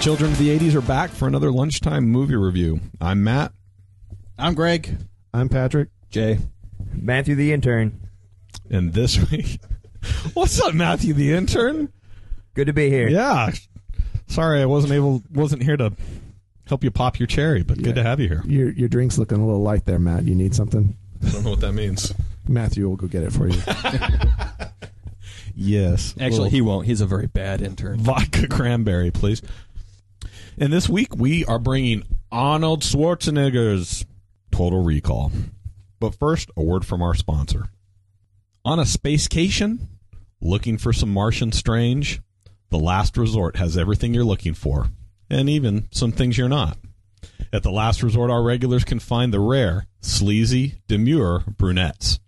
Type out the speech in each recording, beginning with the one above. Children of the 80s are back for another Lunchtime Movie Review. I'm Matt. I'm Greg. I'm Patrick. Jay. Matthew the Intern. And this week... What's up, Matthew the Intern? Good to be here. Yeah. Sorry I wasn't here to help you pop your cherry, but yeah. Good to have you here. Your drink's looking a little light there, Matt. You need something? I don't know what that means. Matthew will go get it for you. Yes. Actually, he won't. He's a very bad intern. Vodka cranberry, please. And this week, we are bringing Arnold Schwarzenegger's Total Recall. But first, a word from our sponsor. On a spacecation, looking for some Martian strange, The Last Resort has everything you're looking for, and even some things you're not. At The Last Resort, our regulars can find the rare, sleazy, demure brunettes.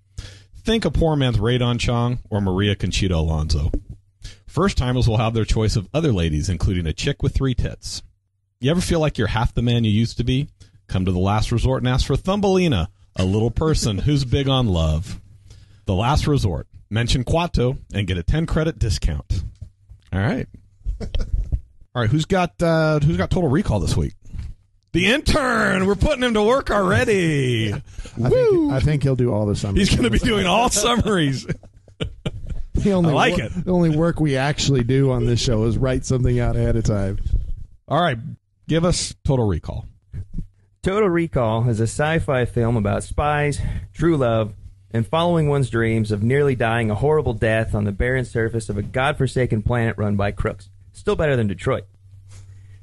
Think a poor man's Rae Dawn Chong or Maria Conchita Alonso. First-timers will have their choice of other ladies, including a chick with three tits. You ever feel like you're half the man you used to be? Come to The Last Resort and ask for Thumbelina, a little person who's big on love. The Last Resort. Mention Kuato and get a 10-credit discount. All right. All right, who's got Total Recall this week? The intern! We're putting him to work already! Yeah. I think he'll do all the summaries. He's going to be doing all summaries. The only work we actually do on this show is write something out ahead of time. All right, give us Total Recall. Total Recall is a sci-fi film about spies, true love, and following one's dreams of nearly dying a horrible death on the barren surface of a godforsaken planet run by crooks. Still better than Detroit.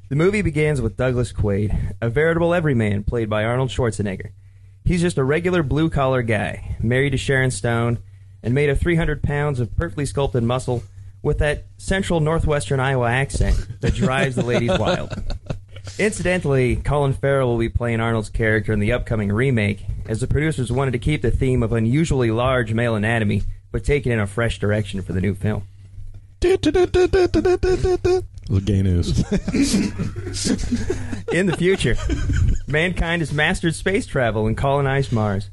The movie begins with Douglas Quaid, a veritable everyman played by Arnold Schwarzenegger. He's just a regular blue-collar guy, married to Sharon Stone, and made of 300 pounds of perfectly sculpted muscle with that central northwestern Iowa accent that drives the ladies wild. Incidentally, Colin Farrell will be playing Arnold's character in the upcoming remake, as the producers wanted to keep the theme of unusually large male anatomy, but take it in a fresh direction for the new film. The gay news. In the future, mankind has mastered space travel and colonized Mars.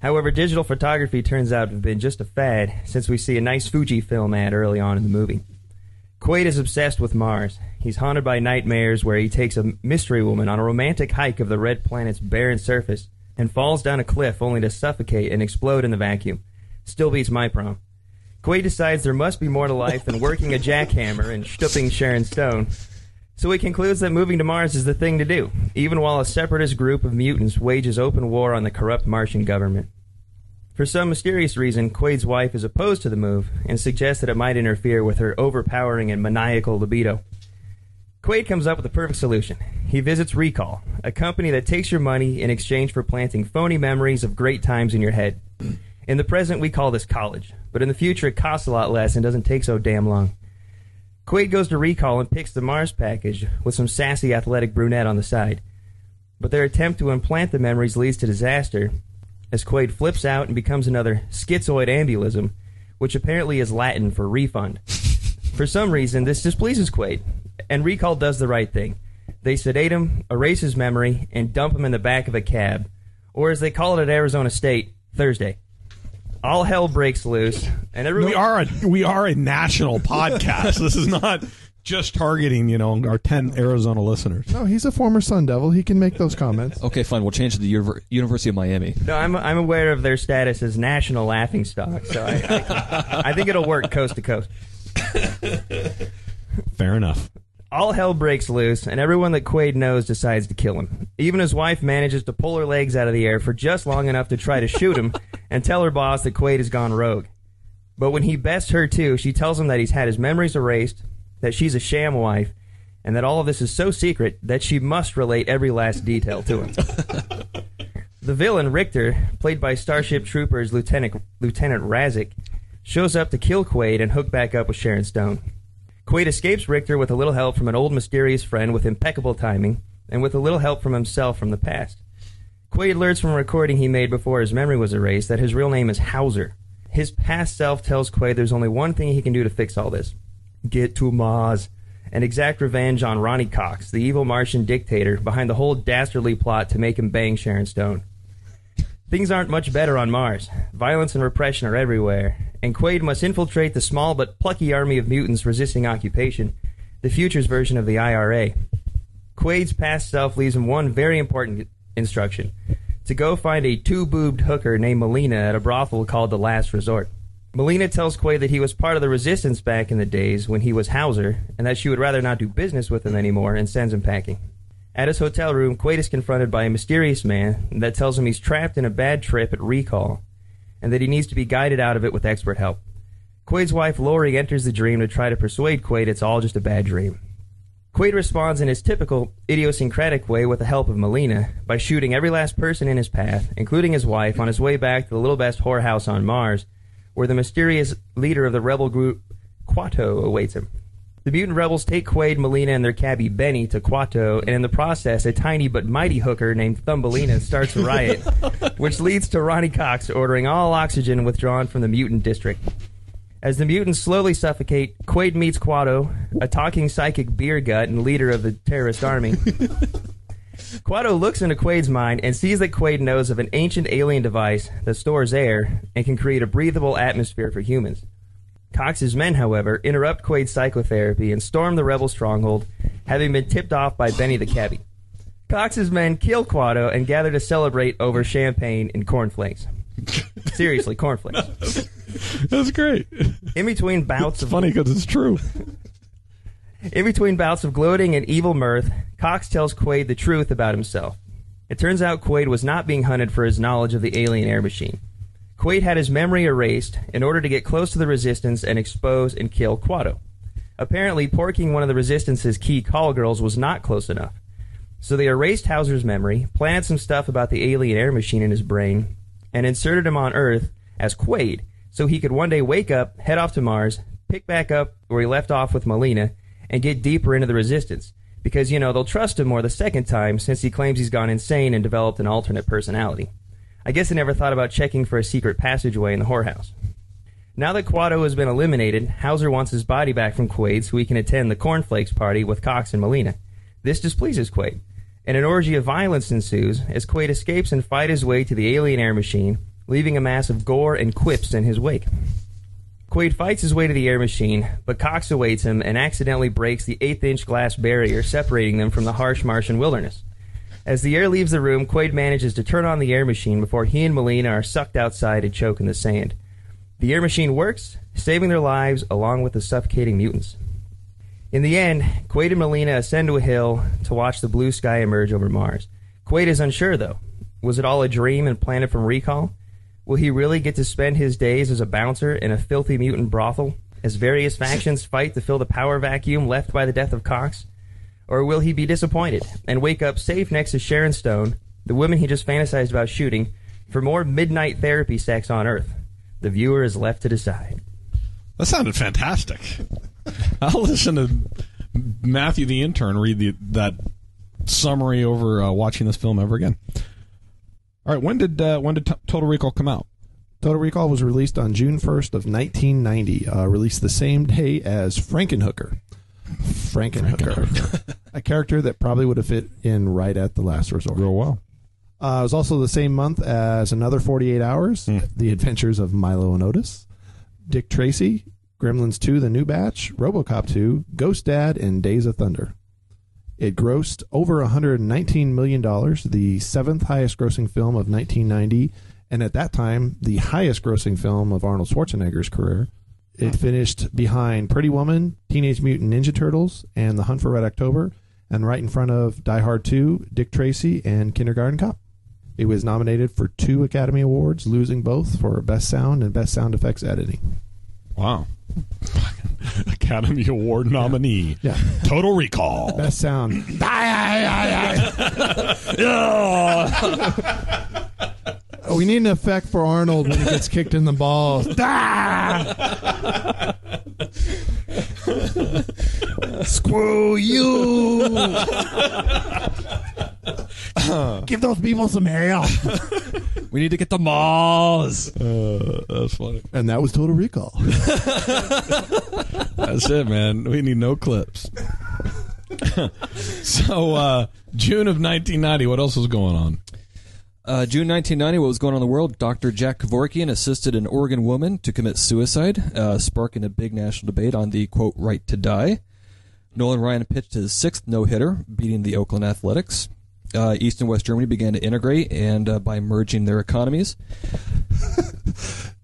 However, digital photography turns out to have been just a fad, since we see a nice Fuji film ad early on in the movie. Quaid is obsessed with Mars. He's haunted by nightmares where he takes a mystery woman on a romantic hike of the red planet's barren surface and falls down a cliff only to suffocate and explode in the vacuum. Still beats my prom. Quaid decides there must be more to life than working a jackhammer and stooping Sharon Stone, so he concludes that moving to Mars is the thing to do, even while a separatist group of mutants wages open war on the corrupt Martian government. For some mysterious reason, Quaid's wife is opposed to the move and suggests that it might interfere with her overpowering and maniacal libido. Quaid comes up with the perfect solution. He visits Recall, a company that takes your money in exchange for planting phony memories of great times in your head. In the present, we call this college, but in the future it costs a lot less and doesn't take so damn long. Quaid goes to Recall and picks the Mars package with some sassy athletic brunette on the side. But their attempt to implant the memories leads to disaster, as Quaid flips out and becomes another schizoid ambulism, which apparently is Latin for refund. For some reason, this displeases Quaid, and Recall does the right thing. They sedate him, erase his memory, and dump him in the back of a cab, or as they call it at Arizona State, Thursday. All hell breaks loose, and everyone... We are a national podcast. This is not just targeting, our 10 Arizona listeners. No, he's a former Sun Devil. He can make those comments. Okay, fine. We'll change to the University of Miami. No, I'm aware of their status as national laughing stock, so I think it'll work coast to coast. Fair enough. All hell breaks loose, and everyone that Quaid knows decides to kill him. Even his wife manages to pull her legs out of the air for just long enough to try to shoot him and tell her boss that Quaid has gone rogue. But when he bests her too, she tells him that he's had his memories erased, that she's a sham wife, and that all of this is so secret that she must relate every last detail to him. The villain, Richter, played by Starship Troopers Lieutenant Razzik, shows up to kill Quaid and hook back up with Sharon Stone. Quaid escapes Richter with a little help from an old mysterious friend with impeccable timing, and with a little help from himself from the past. Quaid learns from a recording he made before his memory was erased that his real name is Hauser. His past self tells Quaid there's only one thing he can do to fix all this. Get to Mars. And exact revenge on Ronnie Cox, the evil Martian dictator behind the whole dastardly plot to make him bang Sharon Stone. Things aren't much better on Mars. Violence and repression are everywhere, and Quaid must infiltrate the small but plucky army of mutants resisting occupation, the future's version of the IRA. Quaid's past self leaves him one very important instruction: to go find a two-boobed hooker named Melina at a brothel called The Last Resort. Melina tells Quaid that he was part of the resistance back in the days when he was Hauser, and that she would rather not do business with him anymore, and sends him packing. At his hotel room, Quaid is confronted by a mysterious man that tells him he's trapped in a bad trip at Recall, and that he needs to be guided out of it with expert help. Quaid's wife, Lori, enters the dream to try to persuade Quaid it's all just a bad dream. Quaid responds in his typical idiosyncratic way with the help of Melina by shooting every last person in his path, including his wife, on his way back to the Little Best whorehouse on Mars, where the mysterious leader of the rebel group, Kuato, awaits him. The mutant rebels take Quaid, Melina, and their cabbie, Benny, to Kuato, and in the process, a tiny but mighty hooker named Thumbelina starts a riot, which leads to Ronnie Cox ordering all oxygen withdrawn from the mutant district. As the mutants slowly suffocate, Quaid meets Kuato, a talking psychic beer gut and leader of the terrorist army. Quato looks into Quaid's mind and sees that Quaid knows of an ancient alien device that stores air and can create a breathable atmosphere for humans. Cox's men, however, interrupt Quaid's psychotherapy and storm the rebel stronghold, having been tipped off by Benny the cabbie. Cox's men kill Quato and gather to celebrate over champagne and cornflakes. Seriously, cornflakes. That's great. In between bouts of... funny because it's true. In between bouts of gloating and evil mirth, Cox tells Quaid the truth about himself. It turns out Quaid was not being hunted for his knowledge of the alien air machine. Quaid had his memory erased in order to get close to the Resistance and expose and kill Quato. Apparently, porking one of the Resistance's key call girls was not close enough. So they erased Hauser's memory, planted some stuff about the alien air machine in his brain, and inserted him on Earth as Quaid, so he could one day wake up, head off to Mars, pick back up where he left off with Melina, and get deeper into the Resistance, because, you know, they'll trust him more the second time since he claims he's gone insane and developed an alternate personality. I guess they never thought about checking for a secret passageway in the whorehouse. Now that Quato has been eliminated, Hauser wants his body back from Quaid so he can attend the cornflakes party with Cox and Melina. This displeases Quaid, and an orgy of violence ensues as Quaid escapes and fights his way to the alien air machine, leaving a mass of gore and quips in his wake. Quaid fights his way to the air machine, but Cox awaits him and accidentally breaks the 8-inch glass barrier separating them from the harsh Martian wilderness. As the air leaves the room, Quaid manages to turn on the air machine before he and Melina are sucked outside and choke in the sand. The air machine works, saving their lives along with the suffocating mutants. In the end, Quaid and Melina ascend to a hill to watch the blue sky emerge over Mars. Quaid is unsure, though. Was it all a dream and planted from recall? Will he really get to spend his days as a bouncer in a filthy mutant brothel, as various factions fight to fill the power vacuum left by the death of Cox? Or will he be disappointed and wake up safe next to Sharon Stone, the woman he just fantasized about shooting, for more midnight therapy sex on Earth? The viewer is left to decide. That sounded fantastic. I'll listen to Matthew the intern read that summary over watching this film ever again. All right, when did Total Recall come out? Total Recall was released on June 1st of 1990, released the same day as Frankenhooker. Frankenhooker. A character that probably would have fit in right at The Last Resort. Real well. It was also the same month as Another 48 Hours, The Adventures of Milo and Otis, Dick Tracy, Gremlins 2, The New Batch, RoboCop 2, Ghost Dad, and Days of Thunder. It grossed over $119 million, the seventh highest-grossing film of 1990, and at that time, the highest-grossing film of Arnold Schwarzenegger's career. It finished behind Pretty Woman, Teenage Mutant Ninja Turtles, and The Hunt for Red October, and right in front of Die Hard 2, Dick Tracy, and Kindergarten Cop. It was nominated for 2 Academy Awards, losing both for Best Sound and Best Sound Effects Editing. Wow. Academy Award nominee. Yeah. Total Recall. Best sound. we need an effect for Arnold when he gets kicked in the balls. Ah! Screw you! Give those people some ale. We need to get the malls. That's funny. And that was Total Recall. That's it, man. We need no clips. So, June of 1990, what else was going on? June 1990, what was going on in the world? Dr. Jack Kevorkian assisted an Oregon woman to commit suicide, sparking a big national debate on the, quote, right to die. Nolan Ryan pitched his sixth no-hitter, beating the Oakland Athletics. East and West Germany began to integrate and by merging their economies.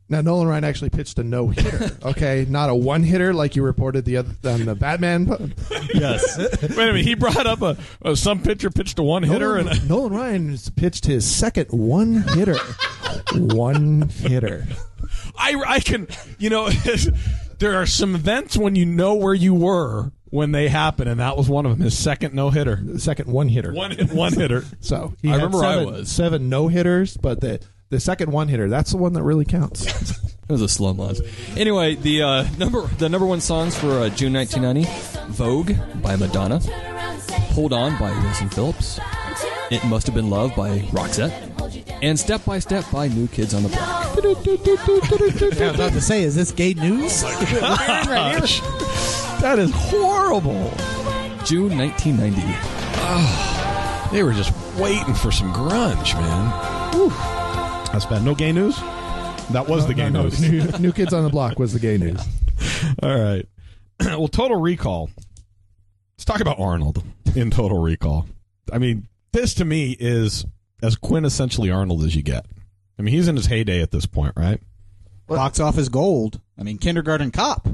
Now, Nolan Ryan actually pitched a no-hitter, okay? Not a one-hitter like you reported the other on the Batman. Yes. Wait a minute. He brought up a some pitcher pitched a one-hitter. Nolan Ryan pitched his second one-hitter. One-hitter. I can, you know, there are some events when you know where you were when they happen, and that was one of them. His second no-hitter. Second one-hitter. One-hitter. So he I remember seven, I was. Seven no-hitters, but the second one-hitter, that's the one that really counts. It was a slum loss. Anyway, the number one songs for June 1990, Vogue by Madonna, Hold On by Wilson Phillips, It Must Have Been Love by Roxette, and Step by Step by New Kids on the Block. I was about to say, is this gay news? That is horrible. June 1990. Oh, they were just waiting for some grunge, man. Whew. That's bad. No gay news? That was the gay news. New Kids on the Block was the gay news. All right. Well, Total Recall. Let's talk about Arnold in Total Recall. I mean, this to me is as quintessentially Arnold as you get. I mean, he's in his heyday at this point, right? Box office gold. I mean, Kindergarten Cop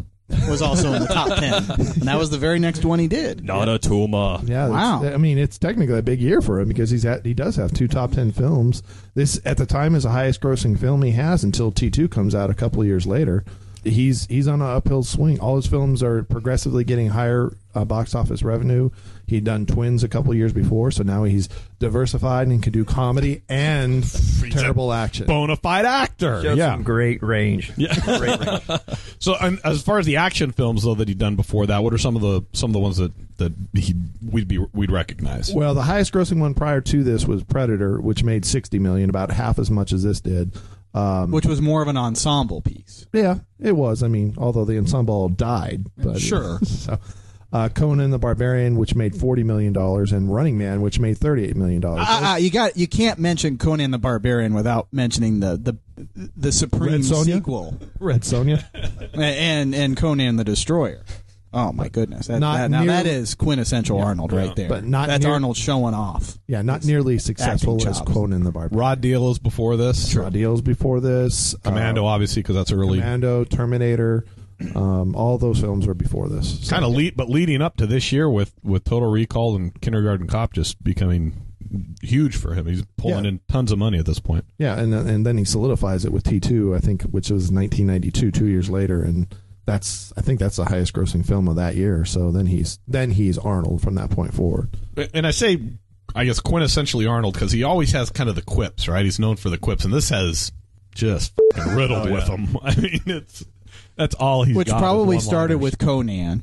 was also in the top 10. And that was the very next one he did. Nana Tuma. Yeah, wow. I mean, it's technically a big year for him because he does have two top 10 films. This, at the time, is the highest-grossing film he has until T2 comes out a couple of years later. He's on an uphill swing. All his films are progressively getting higher box office revenue. He'd done Twins a couple of years before, so now he's diversified and can do comedy and terrible action. Bona fide actor. Shows some great range. Yeah. Great range. So, as far as the action films though that he'd done before that, what are some of the ones that we'd recognize? Well, the highest-grossing one prior to this was Predator, which made $60 million, about half as much as this did. Which was more of an ensemble piece. Yeah, it was. I mean, although the ensemble died. But sure. So, Conan the Barbarian, which made $40 million, and Running Man, which made $38 million. You can't mention Conan the Barbarian without mentioning the supreme sequel. Red Sonja. and Conan the Destroyer. Oh, my goodness. That is quintessential Arnold right there. But that's Arnold showing off. Yeah, not nearly successful as Conan the Barbarian. Raw Deal is before this. Sure. Raw Deal is before this. Commando, obviously, because that's early. Commando, Terminator, all those films were before this. So. Kind of leading up to this year with Total Recall and Kindergarten Cop just becoming huge for him. He's pulling in tons of money at this point. Yeah, and then he solidifies it with T2, I think, which was 1992, 2 years later, and... I think that's the highest grossing film of that year. So then he's Arnold from that point forward. And I say, I guess, quintessentially Arnold because he always has kind of the quips, right? He's known for the quips, and this has just riddled with them. I mean, that's all he's got. Which probably started with Conan,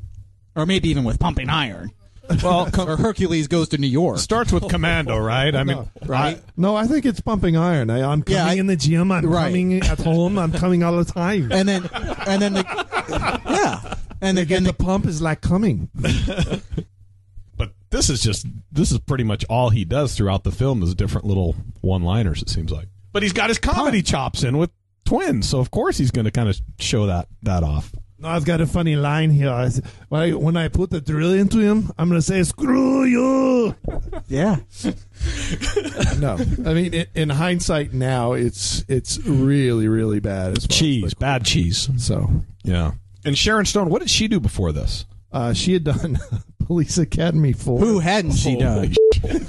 or maybe even with Pumping Iron. Well, or Hercules Goes to New York. Starts with Commando, right? I mean, right? No, I think it's Pumping Iron. I'm coming in the gym. I'm coming at home. I'm coming all the time. And then the pump is like coming. But this is pretty much all he does throughout the film is different little one-liners. It seems like, but he's got his comedy chops in with Twins, so of course he's going to kind of show that off. No, I've got a funny line here. When I put the drill into him, I'm going to say, screw you. Yeah. No. I mean, in hindsight now, it's really, really bad. As well. Cheese. Bad cheese. So, yeah. And Sharon Stone, what did she do before this? She had done Police Academy 4. Who hadn't she done?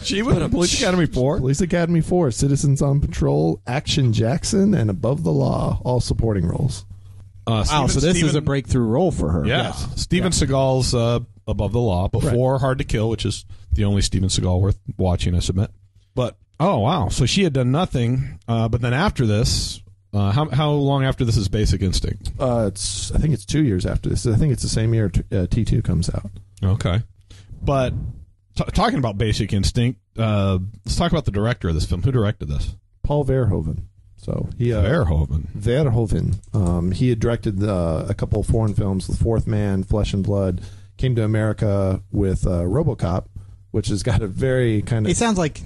She was in Police Academy 4. Police Academy 4, Citizens on Patrol, Action Jackson, and Above the Law, all supporting roles. Wow, so this is a breakthrough role for her. Yeah. Yes. Steven Seagal's Above the Law before Hard to Kill, which is the only Steven Seagal worth watching, I submit. But Oh, wow. So she had done nothing, but then after this, how long after this is Basic Instinct? I think it's 2 years after this. I think it's the same year T2 comes out. Okay. But talking about Basic Instinct, let's talk about the director of this film. Who directed this? Paul Verhoeven. So he Verhoeven. He had directed a couple of foreign films, The Fourth Man, Flesh and Blood, came to America with RoboCop, which has got a very kind of... He sounds like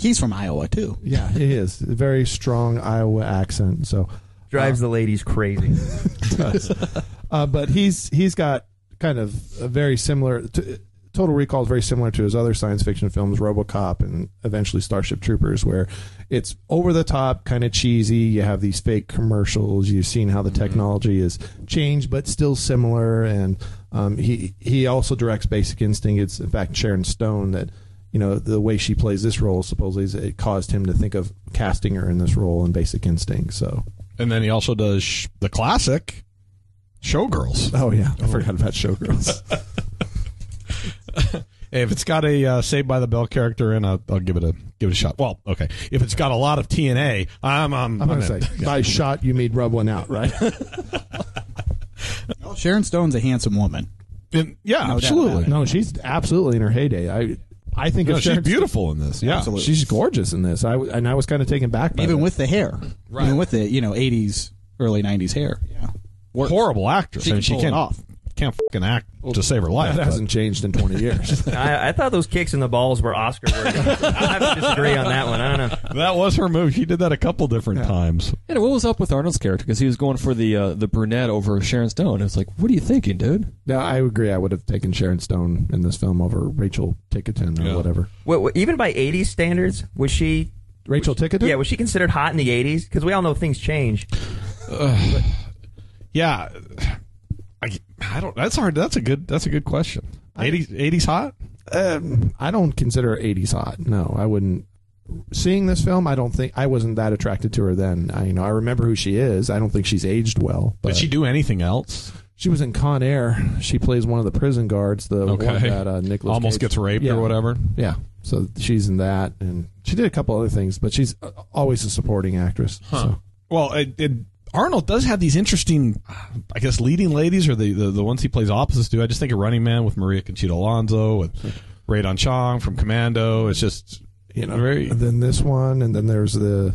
he's from Iowa, too. Yeah, he is. A very strong Iowa accent. So drives the ladies crazy. Does. But he's got kind of a very similar... Total Recall is very similar to his other science fiction films, RoboCop and eventually Starship Troopers, where it's over-the-top, kind of cheesy. You have these fake commercials. You've seen how the technology is changed but still similar. And he also directs Basic Instinct. It's, in fact, Sharon Stone that, you know, the way she plays this role, supposedly, is it caused him to think of casting her in this role in Basic Instinct. So, and then he also does the classic Showgirls. Oh, yeah. I forgot about Showgirls. If it's got a Saved by the Bell character in, I'll give it a shot. Well, okay. If it's got a lot of TNA, I'm gonna say by shot you mean rub one out, right? Well, Sharon Stone's a handsome woman. And, yeah, no, absolutely. No, she's absolutely in her heyday. I think she's beautiful in this. Yeah, absolutely. She's gorgeous in this. I was kind of taken back by even that. With the hair, right? Even with the 80s, early 90s hair. Yeah, horrible actress. She can't fucking act to save her life. That hasn't changed in 20 years. I thought those kicks in the balls were Oscar-worthy. I have to disagree on that one. I don't know. That was her move. She did that a couple different times. Yeah, what was up with Arnold's character? Because he was going for the brunette over Sharon Stone. It's like, what are you thinking, dude? No, I agree. I would have taken Sharon Stone in this film over Rachel Tickerton or whatever. Well, even by 80s standards, was she... Rachel Tickerton? Yeah, was she considered hot in the 80s? Because we all know things change. Yeah... I don't. That's hard. That's a good question. 80s hot? I don't consider 80s hot. No, I wouldn't. Seeing this film, I don't think I wasn't that attracted to her then. I remember who she is. I don't think she's aged well. But did she do anything else? She was in Con Air. She plays one of the prison guards. The one that Nicolas almost Cage. Gets raped or whatever. Yeah. So she's in that, and she did a couple other things, but she's always a supporting actress. Huh. So. Well, Arnold does have these interesting, I guess, leading ladies or the ones he plays opposites to. I just think of Running Man with Maria Conchita Alonso, with Rae Dawn Chong from Commando. It's just, very... And then this one, and then there's the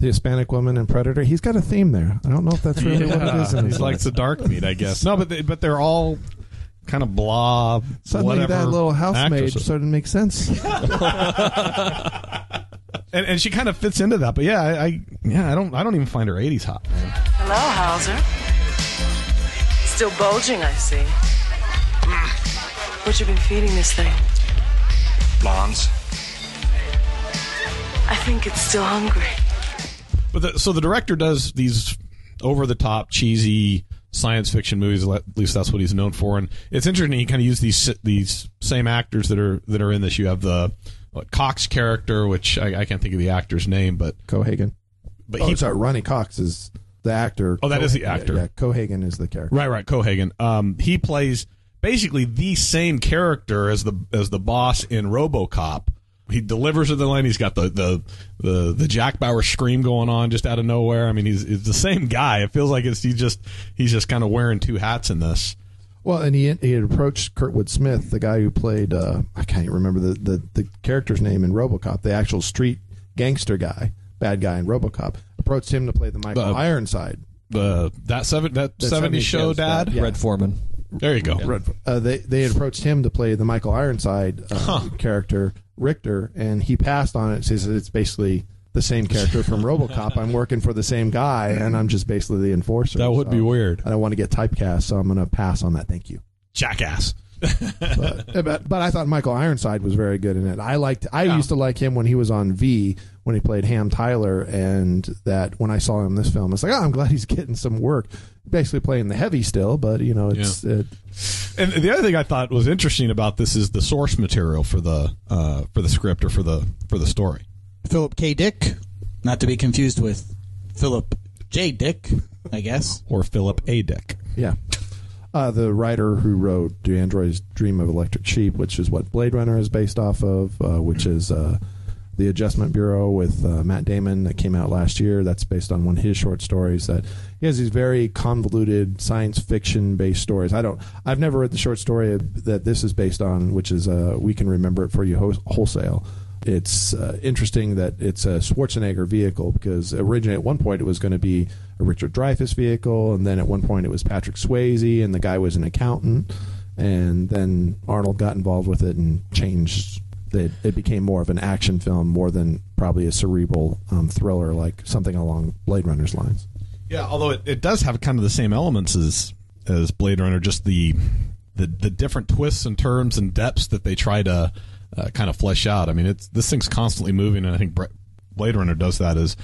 Hispanic woman in Predator. He's got a theme there. I don't know if that's really what it is. He likes the dark meat, I guess. No, but they're all kind of blah, suddenly whatever. That little housemaid started to make sense. And she kind of fits into that, but I don't even find her 80s hot. Man. Hello, Hauser. Still bulging, I see. What you been feeding this thing? Blondes. I think it's still hungry. But so the director does these over-the-top, cheesy science fiction movies. At least that's what he's known for. And it's interesting. He kind of used these same actors that are in this. You have the Cox character, which I can't think of the actor's name, but Cohagen. But Ronnie Cox is the actor. Oh, that is the actor. Yeah, Cohagen is the character. Right, Cohagen. He plays basically the same character as the boss in RoboCop. He delivers to the line. He's got the Jack Bauer scream going on just out of nowhere. I mean, he's the same guy. It feels like he's just kind of wearing two hats in this. Well, and he had approached Kurtwood Smith, the guy who played, I can't remember the character's name in RoboCop, the actual street gangster guy, bad guy in RoboCop, approached him to play the Michael Ironside. That 70s show dad? Yeah. Red Foreman. There you go. Yeah. They had approached him to play the Michael Ironside character, Richter, and he passed on it. He said, it's basically the same character from RoboCop. I'm working for the same guy, and I'm just basically the enforcer. That would be weird. I don't want to get typecast, so I'm going to pass on that. Thank you. Jackass. but I thought Michael Ironside was very good in it. I used to like him when he was on V, when he played Ham Tyler, and that when I saw him in this film, it's like, I'm glad he's getting some work. Basically playing the heavy still, but, it's... Yeah. And the other thing I thought was interesting about this is the source material for the script or for the story. Philip K. Dick, not to be confused with Philip J. Dick, I guess. Or Philip A. Dick. Yeah. The writer who wrote Do Androids Dream of Electric Sheep, which is what Blade Runner is based off of, which is The Adjustment Bureau with Matt Damon that came out last year. That's based on one of his short stories. That he has these very convoluted science fiction based stories. I've never read the short story that this is based on, which is We Can Remember It For You Wholesale. It's interesting that it's a Schwarzenegger vehicle, because originally at one point it was going to be a Richard Dreyfuss vehicle, and then at one point it was Patrick Swayze, and the guy was an accountant, and then Arnold got involved with it and changed. It became more of an action film more than probably a cerebral thriller, like something along Blade Runner's lines. Yeah, although it does have kind of the same elements as Blade Runner, just the different twists and turns and depths that they try to kind of flesh out. I mean, this thing's constantly moving, and I think Blade Runner does that as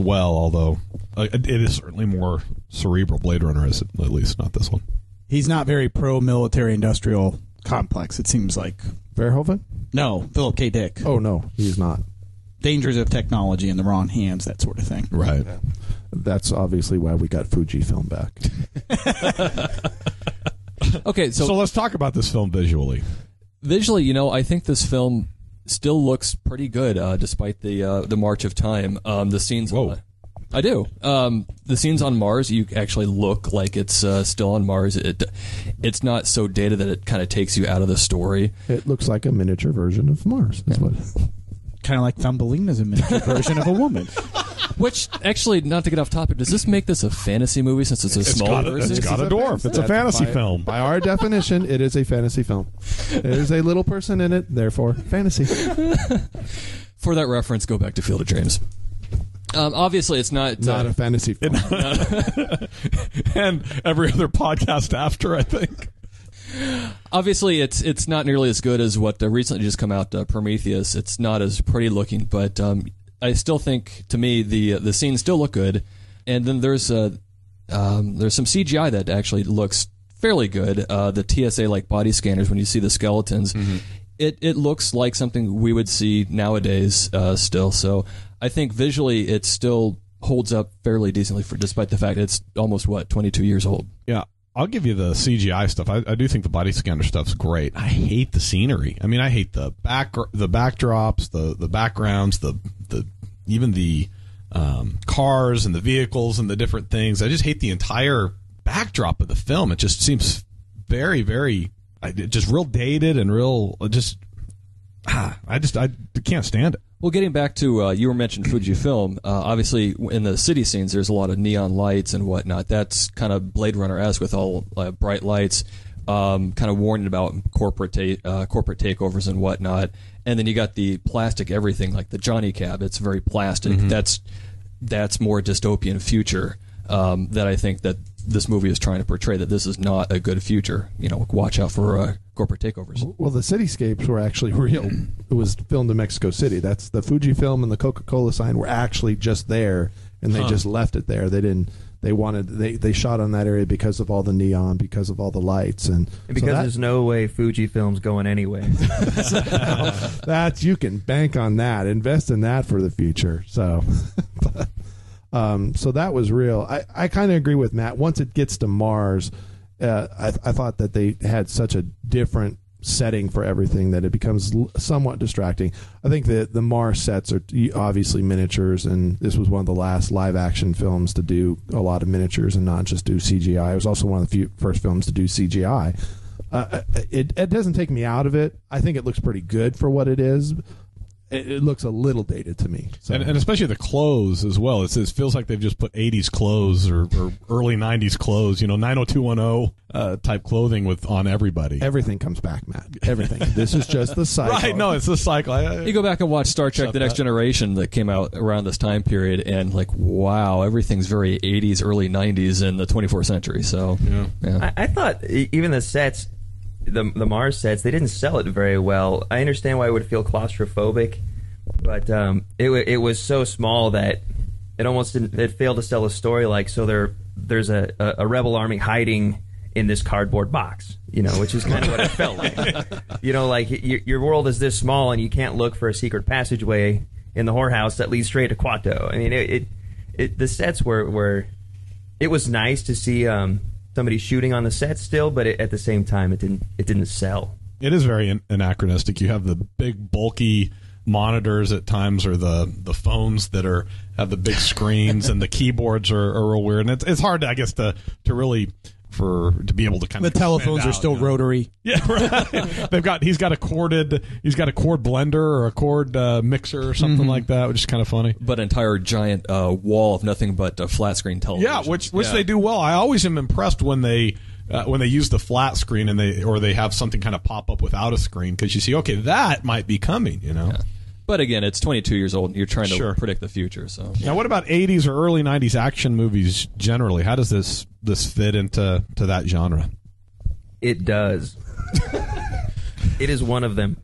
well, although it is certainly more cerebral. Blade Runner is, at least, not this one. He's not very pro-military industrial complex, it seems like. Verhoeven? No, Philip K. Dick. Oh, no, he's not. Dangers of technology in the wrong hands, that sort of thing. Right. Yeah. That's obviously why we got Fujifilm back. Okay, so let's talk about this film visually. Visually, I think this film still looks pretty good despite the march of time. The scenes... Whoa. I do. The scenes on Mars, you actually look like it's still on Mars. It's not so dated that it kind of takes you out of the story. It looks like a miniature version of Mars. That's what. Kind of like Thumbelina's a miniature version of a woman. Which, actually, not to get off topic, does this make this a fantasy movie since it's small version? It's got a dwarf. It's a fantasy film. By our definition, it is a fantasy film. There's a little person in it, therefore, fantasy. For that reference, go back to Field of Dreams. Obviously, it's not a fantasy film. And every other podcast after, I think. Obviously, it's not nearly as good as what recently just come out, Prometheus. It's not as pretty looking, but I still think, to me, the scenes still look good. And then there's some CGI that actually looks fairly good. The TSA like body scanners, when you see the skeletons, mm-hmm. it looks like something we would see nowadays still. So. I think visually it still holds up fairly decently, despite the fact it's almost, 22 years old. Yeah, I'll give you the CGI stuff. I do think the body scanner stuff's great. I hate the scenery. I mean, I hate the backdrops, the backgrounds, even the cars and the vehicles and the different things. I just hate the entire backdrop of the film. It just seems very, very, just real dated and real, I can't stand it. Well, getting back to, you were mentioning Fujifilm, obviously in the city scenes there's a lot of neon lights and whatnot. That's kind of Blade Runner-esque with all bright lights, kind of warning about corporate takeovers and whatnot. And then you got the plastic everything, like the Johnny Cab. It's very plastic. Mm-hmm. That's more dystopian future that I think that this movie is trying to portray, that this is not a good future. Watch out for... corporate takeovers. Well, the cityscapes were actually real. It was filmed in Mexico City. That's the Fujifilm and the Coca-Cola sign were actually just there, and they just left it there. They didn't. They wanted. They shot on that area because of all the neon, because of all the lights, and because there's no way Fujifilm's going anyway. You can bank on that. Invest in that for the future. So, so that was real. I kind of agree with Matt. Once it gets to Mars. I thought that they had such a different setting for everything that it becomes somewhat distracting. I think that the Mars sets are obviously miniatures, and this was one of the last live-action films to do a lot of miniatures and not just do CGI. It was also one of the first films to do CGI. It doesn't take me out of it. I think it looks pretty good for what it is. It looks a little dated to me. So. And especially the clothes as well. It feels like they've just put 80s clothes or early 90s clothes, 90210 type clothing on everybody. Everything comes back, Matt. Everything. This is just the cycle. Right, no, it's the cycle. You go back and watch Star Trek The Next Generation that came out around this time period, and wow, everything's very 80s, early 90s in the 24th century. So, yeah. I thought even the sets... The Mars sets, they didn't sell it very well. I understand why it would feel claustrophobic, but it was so small that it almost it failed to sell a story. There's a rebel army hiding in this cardboard box, which is kind of what it felt like. Your world is this small, and you can't look for a secret passageway in the whorehouse that leads straight to Kuato. I mean, the sets were it was nice to see. Somebody shooting on the set still, but at the same time, it didn't sell. It is very anachronistic. You have the big bulky monitors at times are the phones that are have the big screens, and the keyboards are real weird. And it's hard, I guess, to really to be able to kind of the telephones are still rotary. Yeah, right. He's got a corded, he's got a cord blender or a cord mixer or something like that, which is kind of funny. But an entire giant wall of nothing but flat screen television. Yeah, which they do well. I always am impressed when they use the flat screen and they have something kind of pop up without a screen, because you see, okay, that might be coming, you know. Yeah. But again, it's 22 years old, and you're trying to predict the future. So now, what about 80s or early 90s action movies generally? How does this fit into that genre? It does. It is one of them.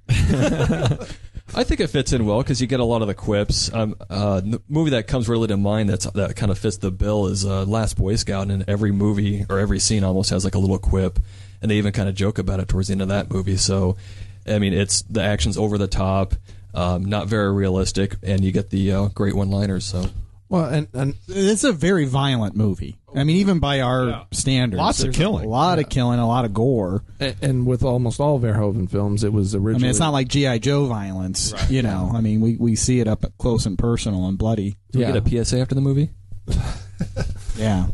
I think it fits in well because you get a lot of the quips. The movie that comes really to mind that kind of fits the bill is Last Boy Scout, and every movie or every scene almost has like a little quip, and they even kind of joke about it towards the end of that movie. So, I mean, the action's over the top. Not very realistic, and you get the great one-liners. So, well, and it's a very violent movie. I mean, even by our standards, there's a lot of killing, a lot of gore. And with almost all Verhoeven films, it was originally. I mean, it's not like G.I. Joe violence, right. You know. I mean, we see it up close and personal and bloody. Did we get a PSA after the movie? Yeah,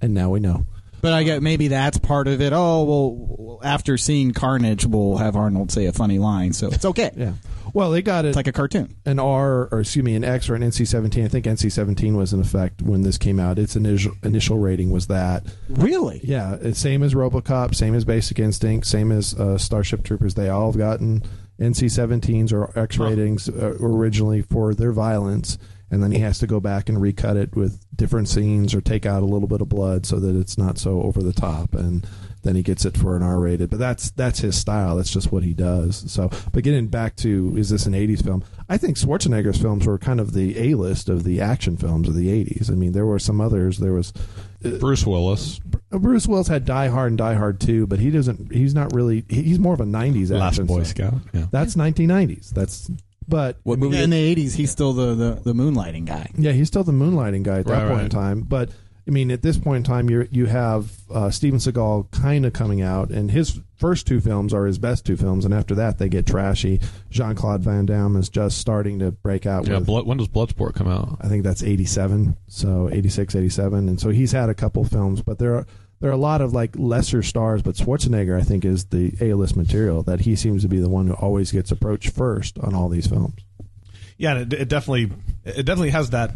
and now we know. But I guess maybe that's part of it. Oh, well, after seeing Carnage, we'll have Arnold say a funny line, so it's okay. Yeah. Well, they got it. It's like a cartoon. An R, or excuse me, an X or an NC-17. I think NC-17 was in effect when this came out. Its initial rating was that. Really? Yeah. It's same as RoboCop, same as Basic Instinct, same as Starship Troopers. They all have gotten NC-17s or X ratings originally for their violence. And then he has to go back and recut it with different scenes or take out a little bit of blood so that it's not so over the top. And then he gets it for an R-rated. But that's his style. That's just what he does. So, but getting back to, is this an 80s film? I think Schwarzenegger's films were kind of the A-list of the action films of the 80s. I mean, there were some others. There was... Bruce Willis. Bruce Willis had Die Hard and Die Hard 2, but he's not really... He's more of a 90s action Last Boy Scout. Yeah. That's 1990s. That's... But what movie in the 80s, he's still the moonlighting guy. Yeah, he's still the moonlighting guy at that point in time. But, I mean, at this point in time, you have Steven Seagal kind of coming out, and his first two films are his best two films, and after that they get trashy. Jean-Claude Van Damme is just starting to break out. Yeah, when does Bloodsport come out? I think that's 87, so 86, 87. And so he's had a couple films, but there are a lot of like lesser stars, but Schwarzenegger, I think, is the A-list material, that he seems to be the one who always gets approached first on all these films. Yeah, and it definitely has that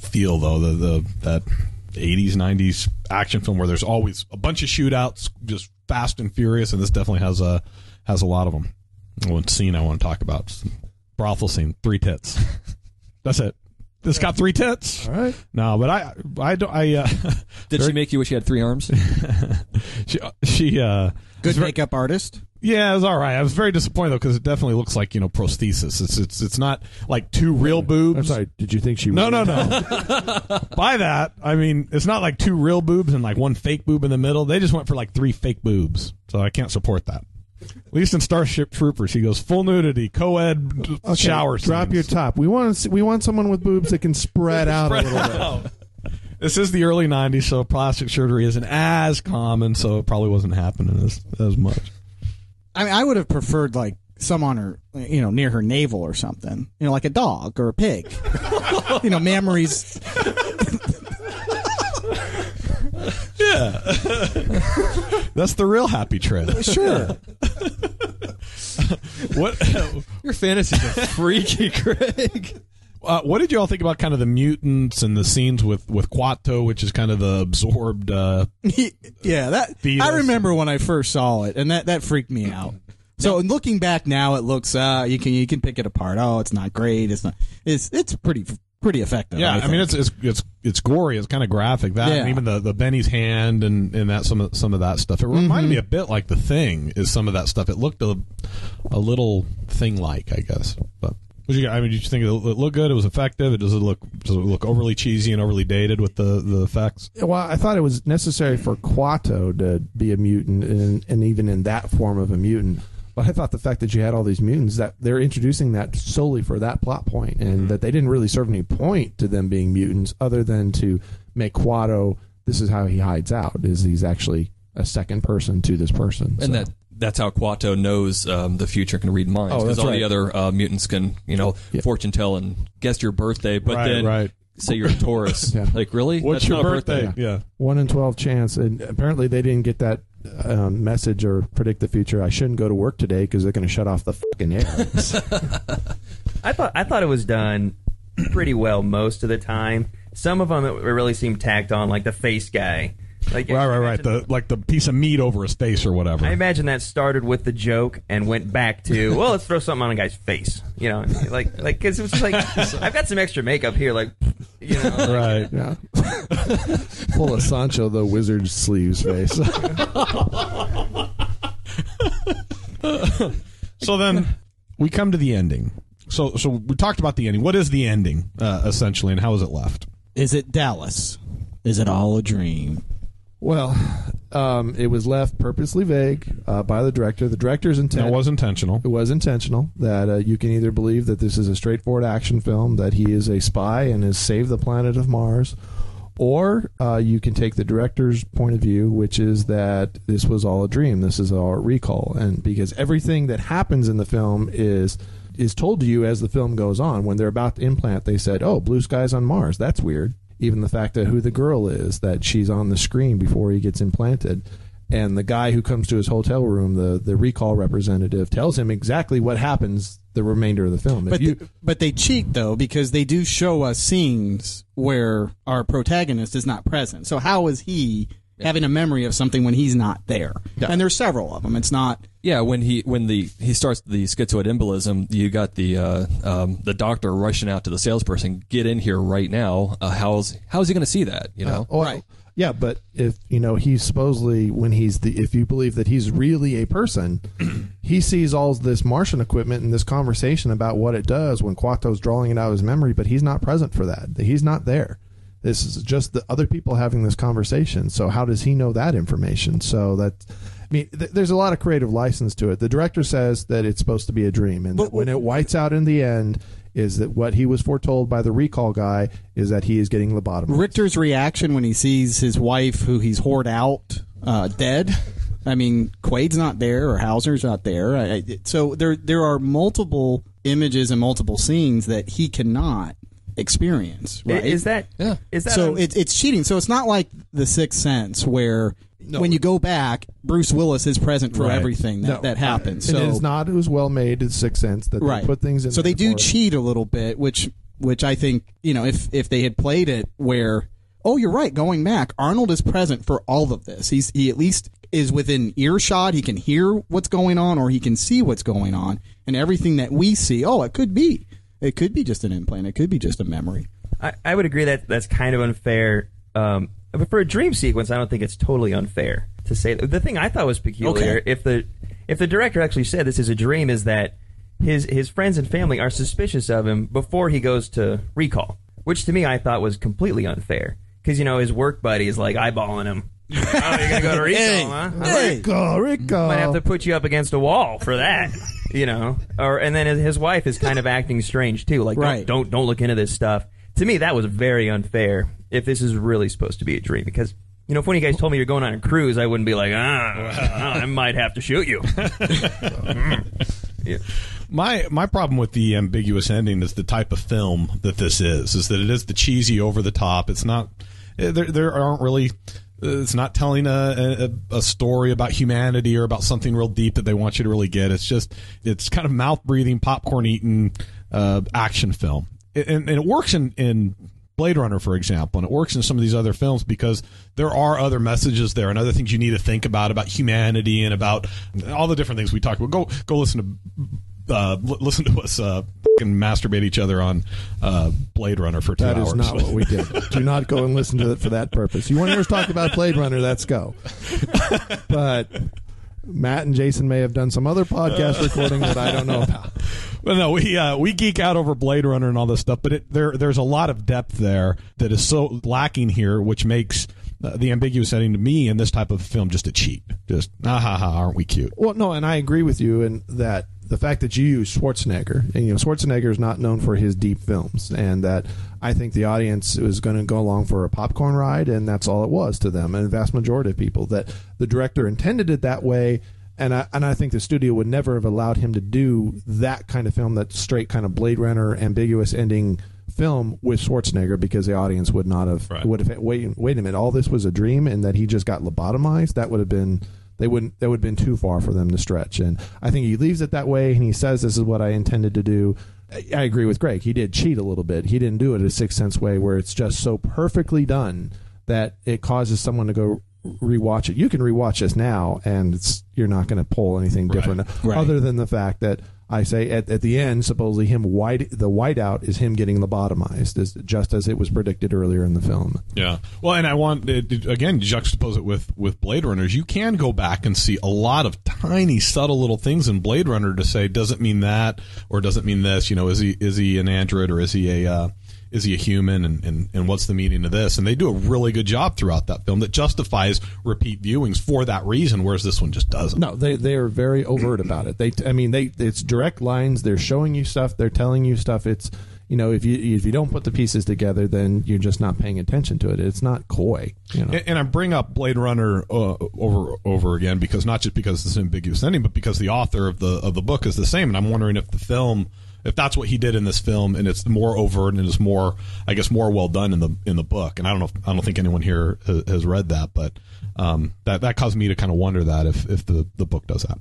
feel, though, that 80s, 90s action film where there's always a bunch of shootouts, just fast and furious, and this definitely has a lot of them. One scene I want to talk about, brothel scene, 3 tits. That's it. This got 3 tits. All right. No, but I don't. Did she make you wish you had 3 arms? she good makeup artist. Yeah, it was all right. I was very disappointed though, because it definitely looks like, you know, prosthesis. It's not like 2 real boobs. I'm sorry. Did you think she? No. By that, I mean it's not like 2 real boobs and like 1 fake boob in the middle. They just went for like 3 fake boobs. So I can't support that. At least in Starship Troopers, he goes full nudity, co-ed shower scenes. Drop your top. We want someone with boobs that can spread out a little bit. This is the early 90s, so plastic surgery isn't as common, so it probably wasn't happening as much. I mean, I would have preferred like some on her, you know, near her navel or something. You know, like a dog or a pig. You know, mammaries. Yeah. That's the real happy trail. Sure. What? Your fantasies are freaky, Greg. What did you all think about kind of the mutants and the scenes with Kuato, which is kind of the absorbed... yeah, that I remember when I first saw it, and that freaked me out. So looking back now, it looks... you can pick it apart. Oh, it's not great. It's pretty effective. Yeah, I mean it's gory. It's kind of graphic. That and even the Benny's hand and that some of that stuff. It reminded me a bit like The Thing is some of that stuff. It looked a little thing like, I guess. But did you think it looked good? It was effective. Does it look overly cheesy and overly dated with the effects? Well, I thought it was necessary for Quato to be a mutant and even in that form of a mutant. But I thought the fact that you had all these mutants, that they're introducing that solely for that plot point, and that they didn't really serve any point to them being mutants other than to make Quato, this is how he hides out, is he's actually a second person to this person. And so. that that's how Kuato knows the future, can read minds. Because all the other mutants can, fortune tell and guess your birthday. But say you're a Taurus. Like, really? What's your birthday? Yeah. 1 in 12 chance. And apparently they didn't get that message or predict the future. I shouldn't go to work today because they're going to shut off the fucking air. I thought it was done pretty well most of the time. Some of them it really seemed tacked on, like the face guy. Like, right. The piece of meat over his face or whatever. I imagine that started with the joke and went back to, well, let's throw something on a guy's face. You know, like because it was just like, I've got some extra makeup here, like, you know. Right. Yeah. Pull a Sancho the Wizard sleeves face. So then we come to the ending. So we talked about the ending. What is the ending, essentially, and how is it left? Is it Dallas? Is it all a dream? Well, it was left purposely vague by the director. The director's intent... That was intentional. It was intentional that you can either believe that this is a straightforward action film, that he is a spy and has saved the planet of Mars, or you can take the director's point of view, which is that this was all a dream. This is all a recall. And because everything that happens in the film is told to you as the film goes on. When they're about to implant, they said, oh, blue skies on Mars. That's weird. Even the fact that who the girl is, that she's on the screen before he gets implanted. And the guy who comes to his hotel room, the recall representative, tells him exactly what happens the remainder of the film. But they cheat, though, because they do show us scenes where our protagonist is not present. So how is he... having a memory of something when he's not there? Yeah. And there's several of them. It's not... Yeah, when he starts the schizoid embolism, you got the doctor rushing out to the salesperson, get in here right now. How's he going to see that, you know? Yeah, but if, he's supposedly, if you believe that he's really a person, he sees all this Martian equipment and this conversation about what it does when Quato's drawing it out of his memory, but he's not present for that. He's not there. This is just the other people having this conversation. So how does he know that information? So that, there's a lot of creative license to it. The director says that it's supposed to be a dream. And when it whites out in the end is that what he was foretold by the recall guy is that he is getting lobotomized. Richter's reaction when he sees his wife, who he's whored out, dead. Quaid's not there or Hauser's not there. So there are multiple images and multiple scenes that he cannot experience, right? It's cheating. So it's not like The Sixth Sense where when you go back, Bruce Willis is present for everything that happens. So it is not as well made as Sixth Sense that they put things in. So they do cheat a little bit, which I think if they had played it where you're right, going back, Arnold is present for all of this. He at least is within earshot. He can hear what's going on or he can see what's going on, and everything that we see. Oh, it could be. It could be just an implant. It could be just a memory. I would agree that that's kind of unfair. But for a dream sequence, I don't think it's totally unfair to say that. The thing I thought was peculiar, if the director actually said this is a dream, is that his friends and family are suspicious of him before he goes to recall, which to me I thought was completely unfair because, his work buddy is like eyeballing him. Oh, you're going to go to recall, huh? Recall. Might have to put you up against a wall for that. And then his wife is kind of acting strange too. Like, don't look into this stuff. To me, that was very unfair. If this is really supposed to be a dream, because if one of you guys told me you're going on a cruise, I wouldn't be like, I might have to shoot you. Yeah. My problem with the ambiguous ending is the type of film that this is. Is that it is the cheesy, over the top. It's not. There aren't really. It's not telling a story about humanity or about something real deep that they want you to really get. It's just, it's kind of mouth-breathing, popcorn-eating action film. And it works in Blade Runner, for example, and it works in some of these other films because there are other messages there and other things you need to think about humanity and about all the different things we talked about. Go listen to us and masturbate each other on Blade Runner for 2 hours. That is not what we did. Do not go and listen to it for that purpose. You want to hear us talk about Blade Runner, let's go. But Matt and Jason may have done some other podcast recording that I don't know about. Well, no, we geek out over Blade Runner and all this stuff, but there's a lot of depth there that is so lacking here, which makes... the ambiguous setting to me in this type of film just a cheat. Just, aren't we cute? Well, no, and I agree with you in that the fact that you use Schwarzenegger, and Schwarzenegger is not known for his deep films, and that I think the audience was going to go along for a popcorn ride, and that's all it was to them, and the vast majority of people, that the director intended it that way, And I think the studio would never have allowed him to do that kind of film, that straight kind of Blade Runner, ambiguous ending film with Schwarzenegger, because the audience would not have, right, would have, wait a minute, all this was a dream and that he just got lobotomized. That would have been, they wouldn't, that would have been too far for them to stretch. And I think he leaves it that way, and he says, this is what I intended to do. I agree with Greg. He did cheat a little bit. He didn't do it a Sixth Sense way where it's just so perfectly done that it causes someone to go rewatch it. You can rewatch this now, and it's, you're not going to pull anything different, right, other than the fact that I say at the end, supposedly him the whiteout is him getting lobotomized, is just as it was predicted earlier in the film. Yeah. Well, and I want to, again, juxtapose it with Blade Runners. You can go back and see a lot of tiny, subtle little things in Blade Runner to say, does it mean that, or does it mean this? You know, is he an android, or is he a human, and what's the meaning of this? And they do a really good job throughout that film that justifies repeat viewings for that reason, whereas this one just doesn't. No, they are very overt about it. I mean, it's direct lines. They're showing you stuff. They're telling you stuff. It's, you know, if you don't put the pieces together, then you're just not paying attention to it. It's not coy. You know? And I bring up Blade Runner over again, because not just because it's an ambiguous ending, but because the author of the book is the same. And I'm wondering if the film, if that's what he did in this film, and it's more overt and it's more, I guess, more well done in the book. And I don't know, I don't think anyone here has read that, but that caused me to kind of wonder that if the book does that.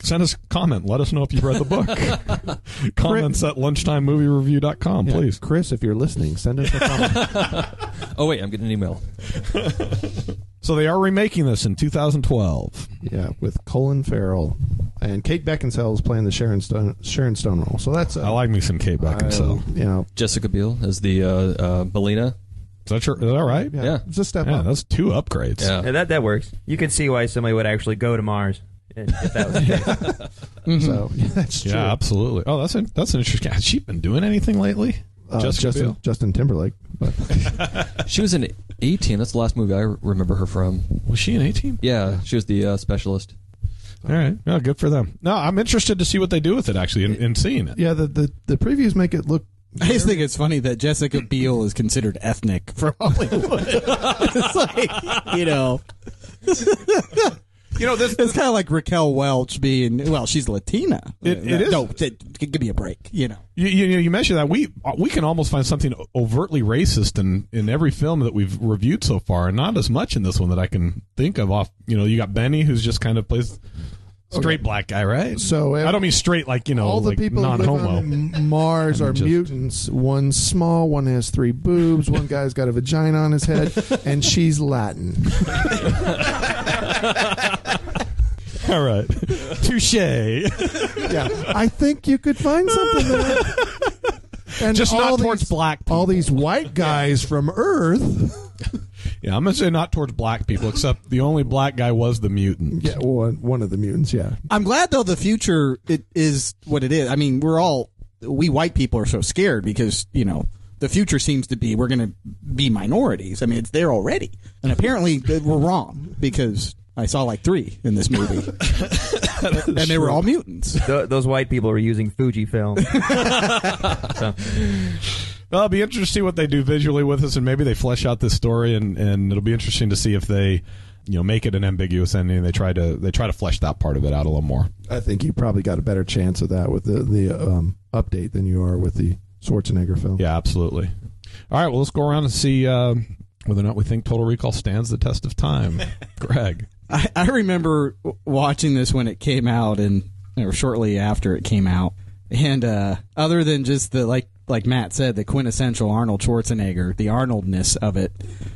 Send us a comment. Let us know if you've read the book. Comments at lunchtimemoviereview.com, please. Chris, if you're listening, send us a comment. Oh, wait, I'm getting an email. So they are remaking this in 2012. Yeah, with Colin Farrell. And Kate Beckinsale is playing the Sharon Stone role. So that's... I like me some Kate Beckinsale. You know, Jessica Biel as the Melina. Is that all right? Yeah. It's a step up. That's two upgrades. Yeah, that works. You can see why somebody would actually go to Mars. If that was the case. Mm-hmm. So yeah, that's true. Yeah, absolutely. Oh, that's an interesting. Has she been doing anything lately? Justin Timberlake. But. She was in A-Team. That's the last movie I remember her from. Was she in A-Team? Yeah, she was the specialist. All right. Well, good for them. No, I'm interested to see what they do with it, actually, and seeing it. Yeah, the previews make it look... I just think it's funny that Jessica Biel is considered ethnic from Hollywood. It's like, you know... You know, this is kind of like Raquel Welch being, well, she's Latina. It is. No, give me a break. You know, you mentioned that we can almost find something overtly racist in every film that we've reviewed so far, and not as much in this one that I can think of. Off, you know, you got Benny, who's just kind of plays straight black guy, right? So I don't mean straight like, you know, all the like people non-homo. Mars are just mutants. One's small. One has three boobs. One guy's got a vagina on his head, and she's Latin. All right. Touche. Yeah. I think you could find something there. And just not towards black people. All these white guys from Earth. Yeah, I'm going to say not towards black people, except the only black guy was the mutant. Yeah, one of the mutants, yeah. I'm glad, though, the future is what it is. I mean, we white people are so scared because, you know, the future seems to be we're going to be minorities. I mean, it's there already. And apparently we're wrong, because... I saw like 3 in this movie, and they were all mutants. Those white people were using Fujifilm. So. Well, it'll be interesting to see what they do visually with us, and maybe they flesh out this story, and it'll be interesting to see if they, you know, make it an ambiguous ending. They try to flesh that part of it out a little more. I think you probably got a better chance of that with the update than you are with the Schwarzenegger film. Yeah, absolutely. All right, well, let's go around and see whether or not we think Total Recall stands the test of time. Greg. I remember watching this when it came out, and or shortly after it came out, and other than just the like Matt said, the quintessential Arnold Schwarzenegger, the Arnoldness of it,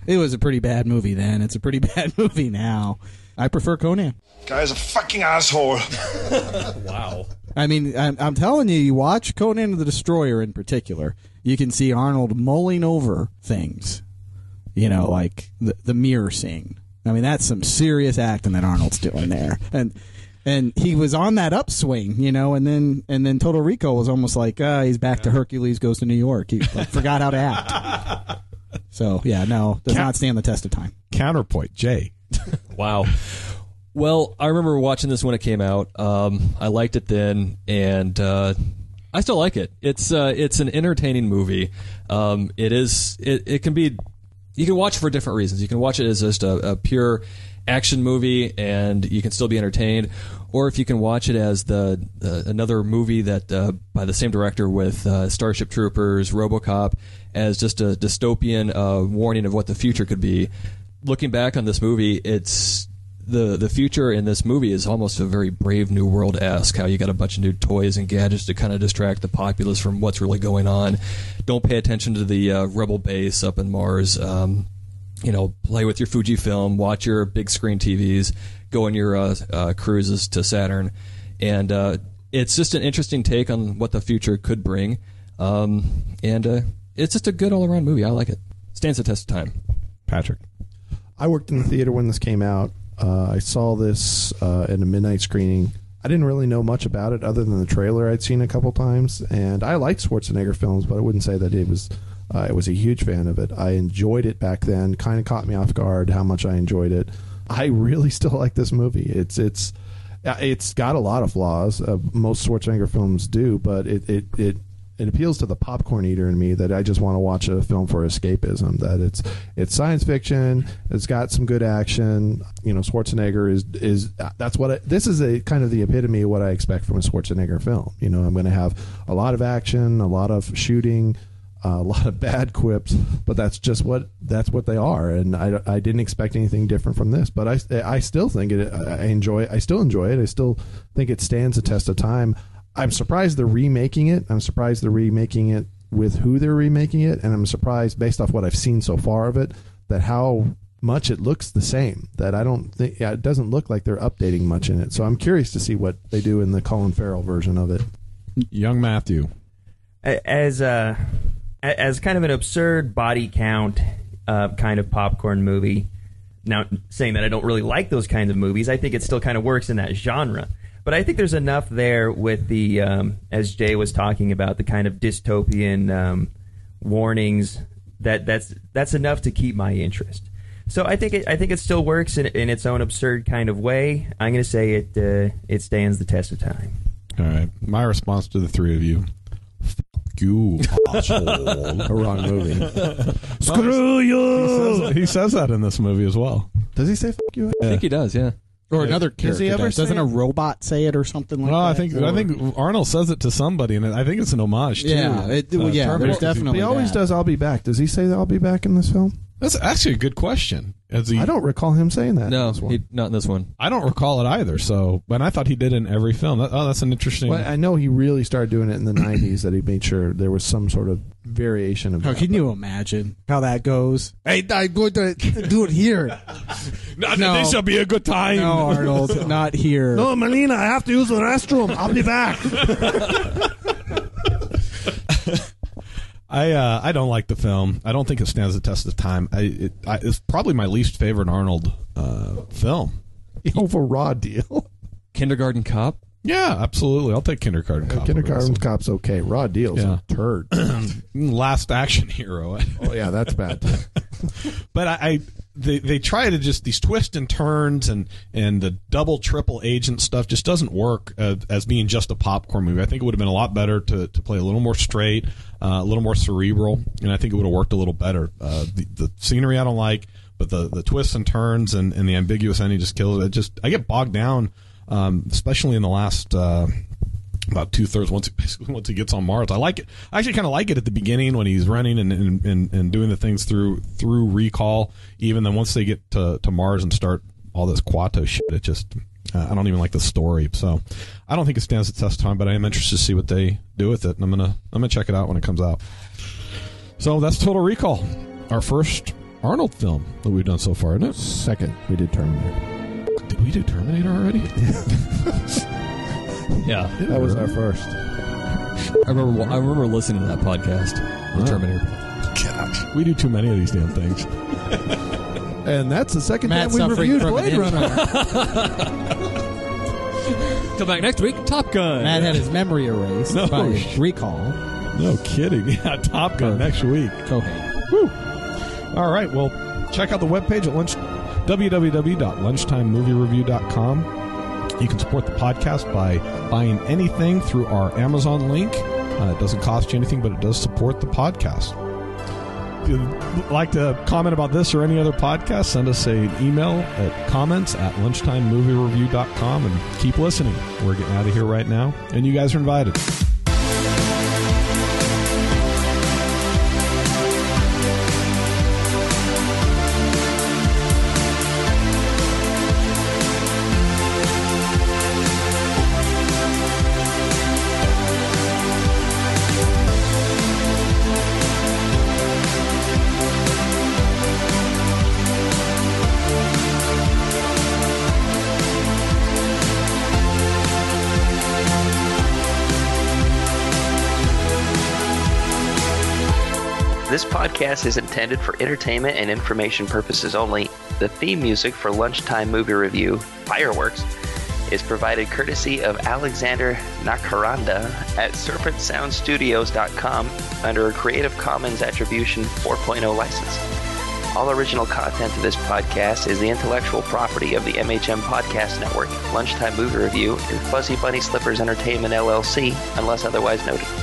it was a pretty bad movie then. It's a pretty bad movie now. I prefer Conan. Guy's a fucking asshole. Wow. I mean, I'm telling you, you watch Conan the Destroyer in particular, you can see Arnold mulling over things. You know, like the mirror scene. I mean, that's some serious acting that Arnold's doing there, and he was on that upswing, you know, and then Total Recall was almost like he's back to Hercules Goes to New York. He like, forgot how to act. So yeah, no, does not stand the test of time. Counterpoint, Jay. Wow. Well, I remember watching this when it came out. I liked it then, and I still like it. It's an entertaining movie. It can be you can watch it for different reasons. You can watch it as just a pure action movie, and you can still be entertained. Or if you can watch it as the another movie that by the same director with Starship Troopers, RoboCop, as just a dystopian warning of what the future could be. Looking back on this movie, it's the future in this movie is almost a very Brave New World-esque, how you got a bunch of new toys and gadgets to kind of distract the populace from what's really going on. Don't pay attention to the rebel base up in Mars. You know, play with your Fujifilm, watch your big screen TVs, go on your cruises to Saturn. And it's just an interesting take on what the future could bring. It's just a good all-around movie. I like it. Stands the test of time. Patrick. I worked in the theater when this came out. I saw this in a midnight screening. I didn't really know much about it other than the trailer I'd seen a couple times. And I liked Schwarzenegger films, but I wouldn't say that I was a huge fan of it. I enjoyed it back then. Kind of caught me off guard how much I enjoyed it. I really still like this movie. It's got a lot of flaws. Most Schwarzenegger films do, but it appeals to the popcorn eater in me that I just want to watch a film for escapism. That it's science fiction. It's got some good action. You know, Schwarzenegger is that's what this is a kind of the epitome of what I expect from a Schwarzenegger film. You know, I'm going to have a lot of action, a lot of shooting. A lot of bad quips, but that's what they are, and I didn't expect anything different from this. But I still think it. I still enjoy it. I still think it stands the test of time. I'm surprised they're remaking it. I'm surprised they're remaking it with who they're remaking it, and I'm surprised based off what I've seen so far of it that how much it looks the same. That I don't think it doesn't look like they're updating much in it. So I'm curious to see what they do in the Colin Farrell version of it. Young Matthew, as kind of an absurd body count kind of popcorn movie. Now, saying that I don't really like those kinds of movies, I think it still kind of works in that genre. But I think there's enough there with the, as Jay was talking about, the kind of dystopian warnings that's enough to keep my interest. So I think it still works in its own absurd kind of way. I'm going to say it stands the test of time. All right. My response to the three of you. You asshole. Wrong movie. Screw you. He says that in this movie as well. Does he say "fuck you"? I think he does. Yeah. Or another character. Doesn't a robot say it or something like that? I think Arnold says it to somebody, and I think it's an homage. Yeah. Too. There's definitely. He always does. I'll be back. Does he say that I'll be back in this film? That's actually a good question. I don't recall him saying that. No, not in this one. I don't recall it either. So, but I thought he did in every film. That's an interesting. Well, I know he really started doing it in the '90s. That he made sure there was some sort of variation of. How can you imagine how that goes? Hey, I'm going to do it here. No, this shall be a good time. No, Arnold, not here. No, Melina, I have to use the restroom. I'll be back. I don't like the film. I don't think it stands the test of time. It's probably my least favorite Arnold film. The raw deal. Kindergarten Cop? Yeah, absolutely. I'll take Kindergarten Cop. Kindergarten Cop's okay. Raw deal's a turd. Last Action Hero. Oh, yeah, that's bad. But they try to just these twists and turns and the double, triple agent stuff just doesn't work as being just a popcorn movie. I think it would have been a lot better to play a little more straight, a little more cerebral, and I think it would have worked a little better. The scenery I don't like, but the twists and turns and the ambiguous ending just kills it. I get bogged down, especially in the last about two-thirds once he gets on Mars. I like it. I actually kind of like it at the beginning when he's running and doing the things through recall. Even then, once they get to Mars and start all this Kuato shit, it just I don't even like the story. So I don't think it stands the test of time, but I am interested to see what they do with it, and I'm gonna check it out when it comes out. So that's Total Recall, our first Arnold film that we've done so far, isn't it? Second, we did Terminator. Did we do Terminator already? Yeah, that was our first. I remember listening to that podcast, The Terminator. Gosh, we do too many of these damn things. And that's the second time we reviewed Blade Runner. Come back next week, Top Gun. Matt had his memory erased by recall. No kidding. Yeah, Top Gun next week. Cohagen. Woo. All right. Well, check out the webpage at www.lunchtimemoviereview.com. You can support the podcast by buying anything through our Amazon link. It doesn't cost you anything, but it does support the podcast. like to comment about this or any other podcast, send us an email at comments@lunchtimemoviereview.com, and keep listening. We're getting out of here right now, and you guys are invited. This podcast is intended for entertainment and information purposes only. The theme music for Lunchtime Movie Review, Fireworks, is provided courtesy of Alexander Nakaranda at serpentsoundstudios.com under a Creative Commons Attribution 4.0 license. All original content of this podcast is the intellectual property of the MHM Podcast Network, Lunchtime Movie Review, and Fuzzy Bunny Slippers Entertainment, LLC, unless otherwise noted.